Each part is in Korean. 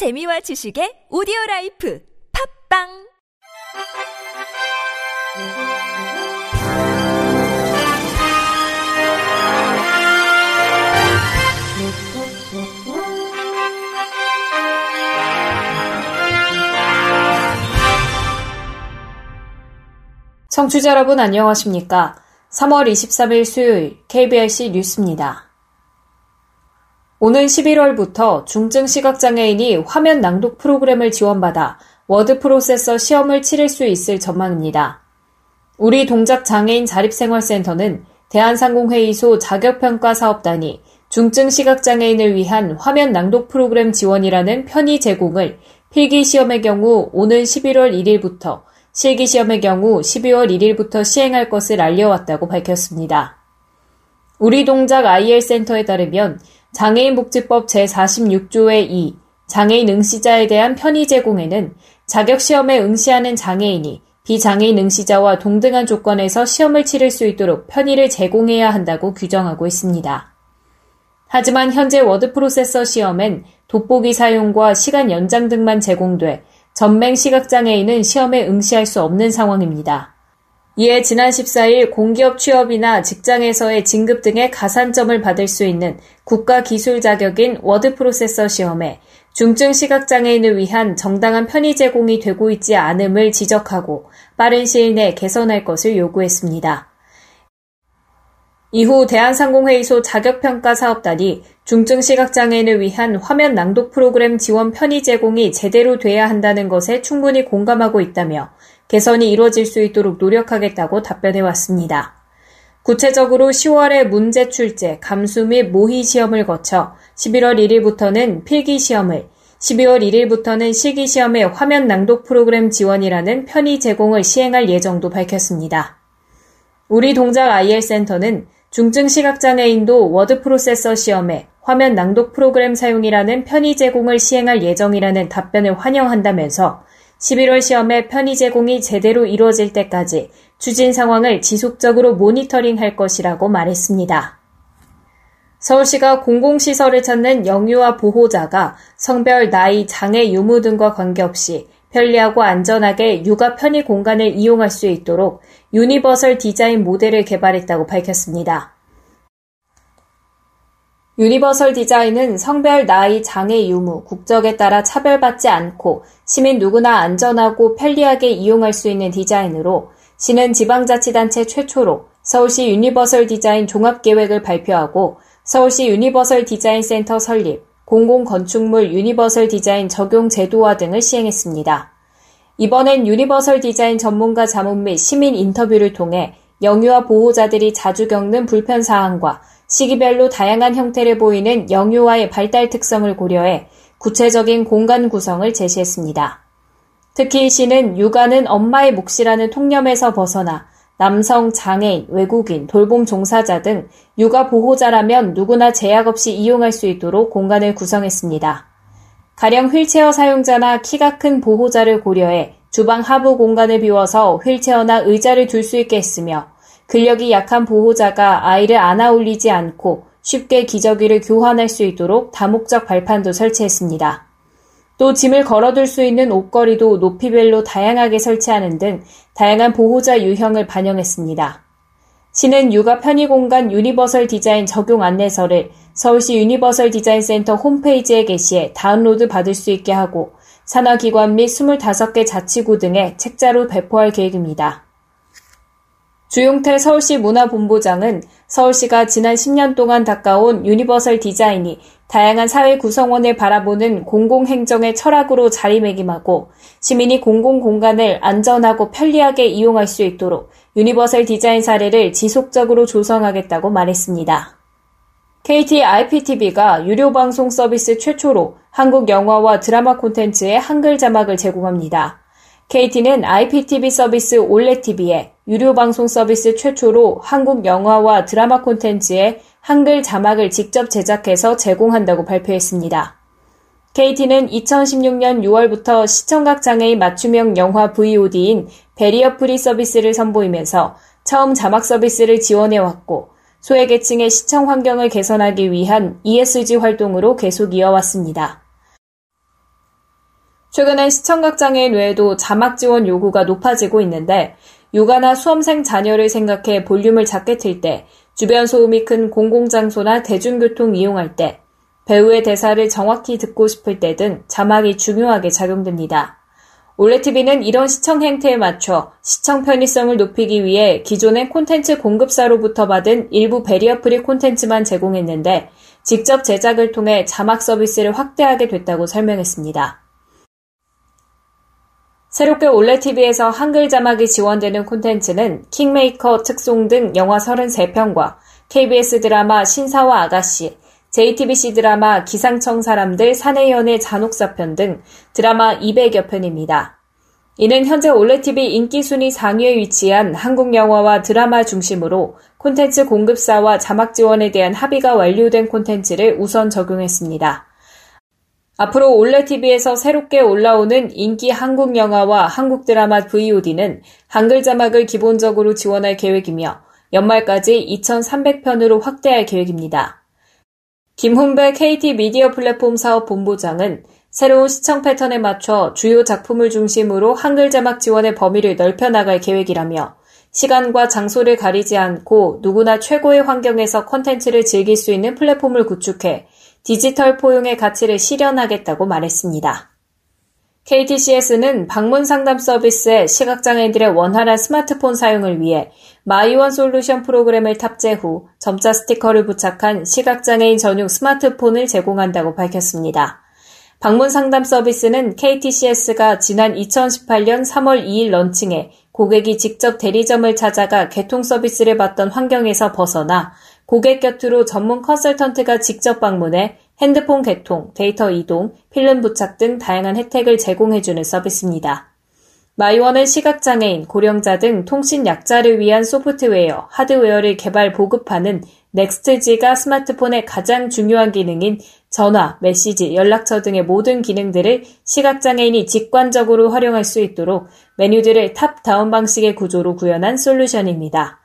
재미와 지식의 오디오라이프 팝빵 청취자 여러분 안녕하십니까? 3월 23일 수요일 KBC 뉴스입니다. 오는 11월부터 중증 시각장애인이 화면 낭독 프로그램을 지원받아 워드 프로세서 시험을 치를 수 있을 전망입니다. 우리 동작장애인 자립생활센터는 대한상공회의소 자격평가사업단이 중증 시각장애인을 위한 화면 낭독 프로그램 지원이라는 편의 제공을 필기시험의 경우 오는 11월 1일부터 실기시험의 경우 12월 1일부터 시행할 것을 알려왔다고 밝혔습니다. 우리동작 IL센터에 따르면 장애인복지법 제46조의 2, 장애인 응시자에 대한 편의 제공에는 자격시험에 응시하는 장애인이 비장애인 응시자와 동등한 조건에서 시험을 치를 수 있도록 편의를 제공해야 한다고 규정하고 있습니다. 하지만 현재 워드프로세서 시험엔 돋보기 사용과 시간 연장 등만 제공돼 전맹 시각장애인은 시험에 응시할 수 없는 상황입니다. 이에 지난 14일 공기업 취업이나 직장에서의 진급 등의 가산점을 받을 수 있는 국가 기술 자격인 워드 프로세서 시험에 중증 시각장애인을 위한 정당한 편의 제공이 되고 있지 않음을 지적하고 빠른 시일 내에 개선할 것을 요구했습니다. 이후 대한상공회의소 자격평가사업단이 중증 시각장애인을 위한 화면 낭독 프로그램 지원 편의 제공이 제대로 돼야 한다는 것에 충분히 공감하고 있다며 개선이 이루어질 수 있도록 노력하겠다고 답변해왔습니다. 구체적으로 10월에 문제 출제, 감수 및 모의 시험을 거쳐 11월 1일부터는 필기시험을, 12월 1일부터는 실기시험의 화면 낭독 프로그램 지원이라는 편의 제공을 시행할 예정도 밝혔습니다. 우리 동작 IL센터는 중증 시각장애인도 워드 프로세서 시험에 화면 낭독 프로그램 사용이라는 편의 제공을 시행할 예정이라는 답변을 환영한다면서 11월 시험에 편의 제공이 제대로 이루어질 때까지 추진 상황을 지속적으로 모니터링할 것이라고 말했습니다. 서울시가 공공시설을 찾는 영유아 보호자가 성별, 나이, 장애, 유무 등과 관계없이 편리하고 안전하게 육아 편의 공간을 이용할 수 있도록 유니버설 디자인 모델을 개발했다고 밝혔습니다. 유니버설 디자인은 성별, 나이, 장애, 유무, 국적에 따라 차별받지 않고 시민 누구나 안전하고 편리하게 이용할 수 있는 디자인으로 시는 지방자치단체 최초로 서울시 유니버설 디자인 종합계획을 발표하고 서울시 유니버설 디자인 센터 설립, 공공건축물 유니버설 디자인 적용 제도화 등을 시행했습니다. 이번엔 유니버설 디자인 전문가 자문 및 시민 인터뷰를 통해 영유아 보호자들이 자주 겪는 불편사항과 시기별로 다양한 형태를 보이는 영유아의 발달 특성을 고려해 구체적인 공간 구성을 제시했습니다. 특히 시는 육아는 엄마의 몫이라는 통념에서 벗어나 남성, 장애인, 외국인, 돌봄 종사자 등 육아 보호자라면 누구나 제약 없이 이용할 수 있도록 공간을 구성했습니다. 가령 휠체어 사용자나 키가 큰 보호자를 고려해 주방 하부 공간을 비워서 휠체어나 의자를 둘 수 있게 했으며 근력이 약한 보호자가 아이를 안아 올리지 않고 쉽게 기저귀를 교환할 수 있도록 다목적 발판도 설치했습니다. 또 짐을 걸어둘 수 있는 옷걸이도 높이별로 다양하게 설치하는 등 다양한 보호자 유형을 반영했습니다. 시는 육아 편의공간 유니버설 디자인 적용 안내서를 서울시 유니버설 디자인 센터 홈페이지에 게시해 다운로드 받을 수 있게 하고 산하기관 및 25개 자치구 등에 책자로 배포할 계획입니다. 주용태 서울시 문화본부장은 서울시가 지난 10년 동안 닦아온 유니버설 디자인이 다양한 사회 구성원을 바라보는 공공행정의 철학으로 자리매김하고 시민이 공공공간을 안전하고 편리하게 이용할 수 있도록 유니버설 디자인 사례를 지속적으로 조성하겠다고 말했습니다. KT IPTV가 유료방송 서비스 최초로 한국 영화와 드라마 콘텐츠에 한글 자막을 제공합니다. KT는 IPTV 서비스 올레TV에 유료 방송 서비스 최초로 한국 영화와 드라마 콘텐츠에 한글 자막을 직접 제작해서 제공한다고 발표했습니다. KT는 2016년 6월부터 시청각 장애인 맞춤형 영화 VOD인 베리어 프리 서비스를 선보이면서 처음 자막 서비스를 지원해왔고 소외계층의 시청 환경을 개선하기 위한 ESG 활동으로 계속 이어왔습니다. 최근엔 시청각장애인 외에도 자막 지원 요구가 높아지고 있는데 육아나 수험생 자녀를 생각해 볼륨을 작게 틀 때, 주변 소음이 큰 공공장소나 대중교통 이용할 때, 배우의 대사를 정확히 듣고 싶을 때 등 자막이 중요하게 작용됩니다. 올레TV는 이런 시청 행태에 맞춰 시청 편의성을 높이기 위해 기존의 콘텐츠 공급사로부터 받은 일부 베리어프리 콘텐츠만 제공했는데 직접 제작을 통해 자막 서비스를 확대하게 됐다고 설명했습니다. 새롭게 올레TV에서 한글 자막이 지원되는 콘텐츠는 킹메이커 특송 등 영화 33편과 KBS 드라마 신사와 아가씨, JTBC 드라마 기상청 사람들 사내연애 잔혹사편 등 드라마 200여 편입니다. 이는 현재 올레TV 인기순위 상위에 위치한 한국 영화와 드라마 중심으로 콘텐츠 공급사와 자막 지원에 대한 합의가 완료된 콘텐츠를 우선 적용했습니다. 앞으로 올레TV에서 새롭게 올라오는 인기 한국 영화와 한국 드라마 VOD는 한글 자막을 기본적으로 지원할 계획이며 연말까지 2,300편으로 확대할 계획입니다. 김훈배 KT 미디어 플랫폼 사업 본부장은 새로운 시청 패턴에 맞춰 주요 작품을 중심으로 한글 자막 지원의 범위를 넓혀나갈 계획이라며 시간과 장소를 가리지 않고 누구나 최고의 환경에서 콘텐츠를 즐길 수 있는 플랫폼을 구축해 디지털 포용의 가치를 실현하겠다고 말했습니다. KTCS는 방문 상담 서비스에 시각장애인들의 원활한 스마트폰 사용을 위해 마이원 솔루션 프로그램을 탑재 후 점자 스티커를 부착한 시각장애인 전용 스마트폰을 제공한다고 밝혔습니다. 방문 상담 서비스는 KTCS가 지난 2018년 3월 2일 런칭해 고객이 직접 대리점을 찾아가 개통 서비스를 받던 환경에서 벗어나 고객 곁으로 전문 컨설턴트가 직접 방문해 핸드폰 개통, 데이터 이동, 필름 부착 등 다양한 혜택을 제공해주는 서비스입니다. 마이원은 시각장애인, 고령자 등 통신 약자를 위한 소프트웨어, 하드웨어를 개발 보급하는 넥스트지가 스마트폰의 가장 중요한 기능인 전화, 메시지, 연락처 등의 모든 기능들을 시각장애인이 직관적으로 활용할 수 있도록 메뉴들을 탑다운 방식의 구조로 구현한 솔루션입니다.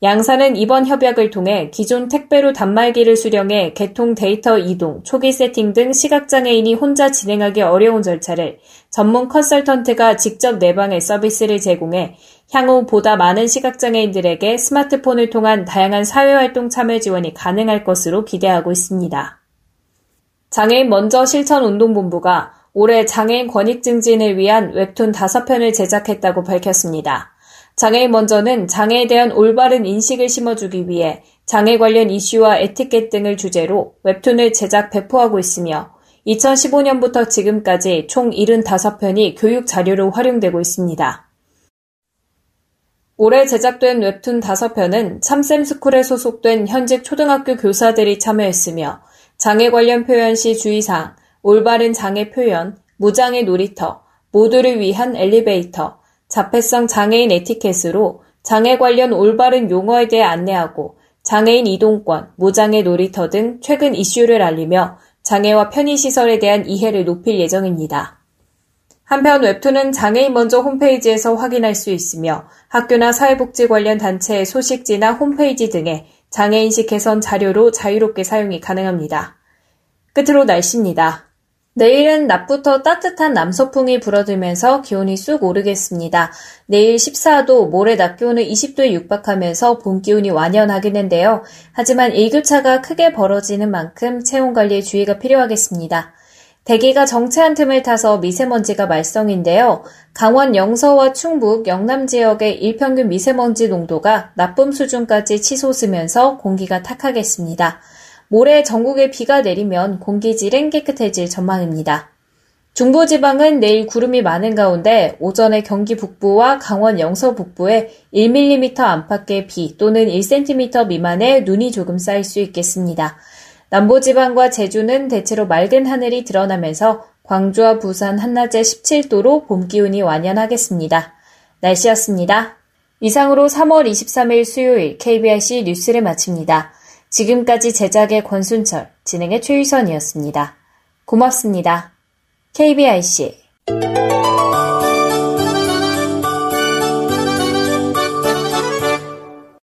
양사는 이번 협약을 통해 기존 택배로 단말기를 수령해 개통 데이터 이동, 초기 세팅 등 시각장애인이 혼자 진행하기 어려운 절차를 전문 컨설턴트가 직접 내방해 서비스를 제공해 향후 보다 많은 시각장애인들에게 스마트폰을 통한 다양한 사회활동 참여 지원이 가능할 것으로 기대하고 있습니다. 장애인 먼저 실천운동본부가 올해 장애인 권익 증진을 위한 웹툰 5편을 제작했다고 밝혔습니다. 장애인 먼저는 장애에 대한 올바른 인식을 심어주기 위해 장애 관련 이슈와 에티켓 등을 주제로 웹툰을 제작 배포하고 있으며 2015년부터 지금까지 총 75편이 교육 자료로 활용되고 있습니다. 올해 제작된 웹툰 5편은 참쌤스쿨에 소속된 현직 초등학교 교사들이 참여했으며 장애 관련 표현 시 주의사항, 올바른 장애 표현, 무장애 놀이터, 모두를 위한 엘리베이터, 자폐성 장애인 에티켓으로 장애 관련 올바른 용어에 대해 안내하고 장애인 이동권, 무장애 놀이터 등 최근 이슈를 알리며 장애와 편의시설에 대한 이해를 높일 예정입니다. 한편 웹툰은 장애인 먼저 홈페이지에서 확인할 수 있으며 학교나 사회복지 관련 단체의 소식지나 홈페이지 등의 장애인식 개선 자료로 자유롭게 사용이 가능합니다. 끝으로 날씨입니다. 내일은 낮부터 따뜻한 남서풍이 불어들면서 기온이 쑥 오르겠습니다. 내일 14도, 모레 낮 기온은 20도에 육박하면서 봄 기온이 완연하겠는데요. 하지만 일교차가 크게 벌어지는 만큼 체온 관리에 주의가 필요하겠습니다. 대기가 정체한 틈을 타서 미세먼지가 말썽인데요. 강원 영서와 충북, 영남 지역의 일평균 미세먼지 농도가 나쁨 수준까지 치솟으면서 공기가 탁하겠습니다. 모레 전국에 비가 내리면 공기질은 깨끗해질 전망입니다. 중부지방은 내일 구름이 많은 가운데 오전에 경기 북부와 강원 영서 북부에 1mm 안팎의 비 또는 1cm 미만의 눈이 조금 쌓일 수 있겠습니다. 남부지방과 제주는 대체로 맑은 하늘이 드러나면서 광주와 부산 한낮에 17도로 봄 기온이 완연하겠습니다. 날씨였습니다. 이상으로 3월 23일 수요일 KBC 뉴스를 마칩니다. 지금까지 제작의 권순철, 진행의 최유선이었습니다. 고맙습니다. KBC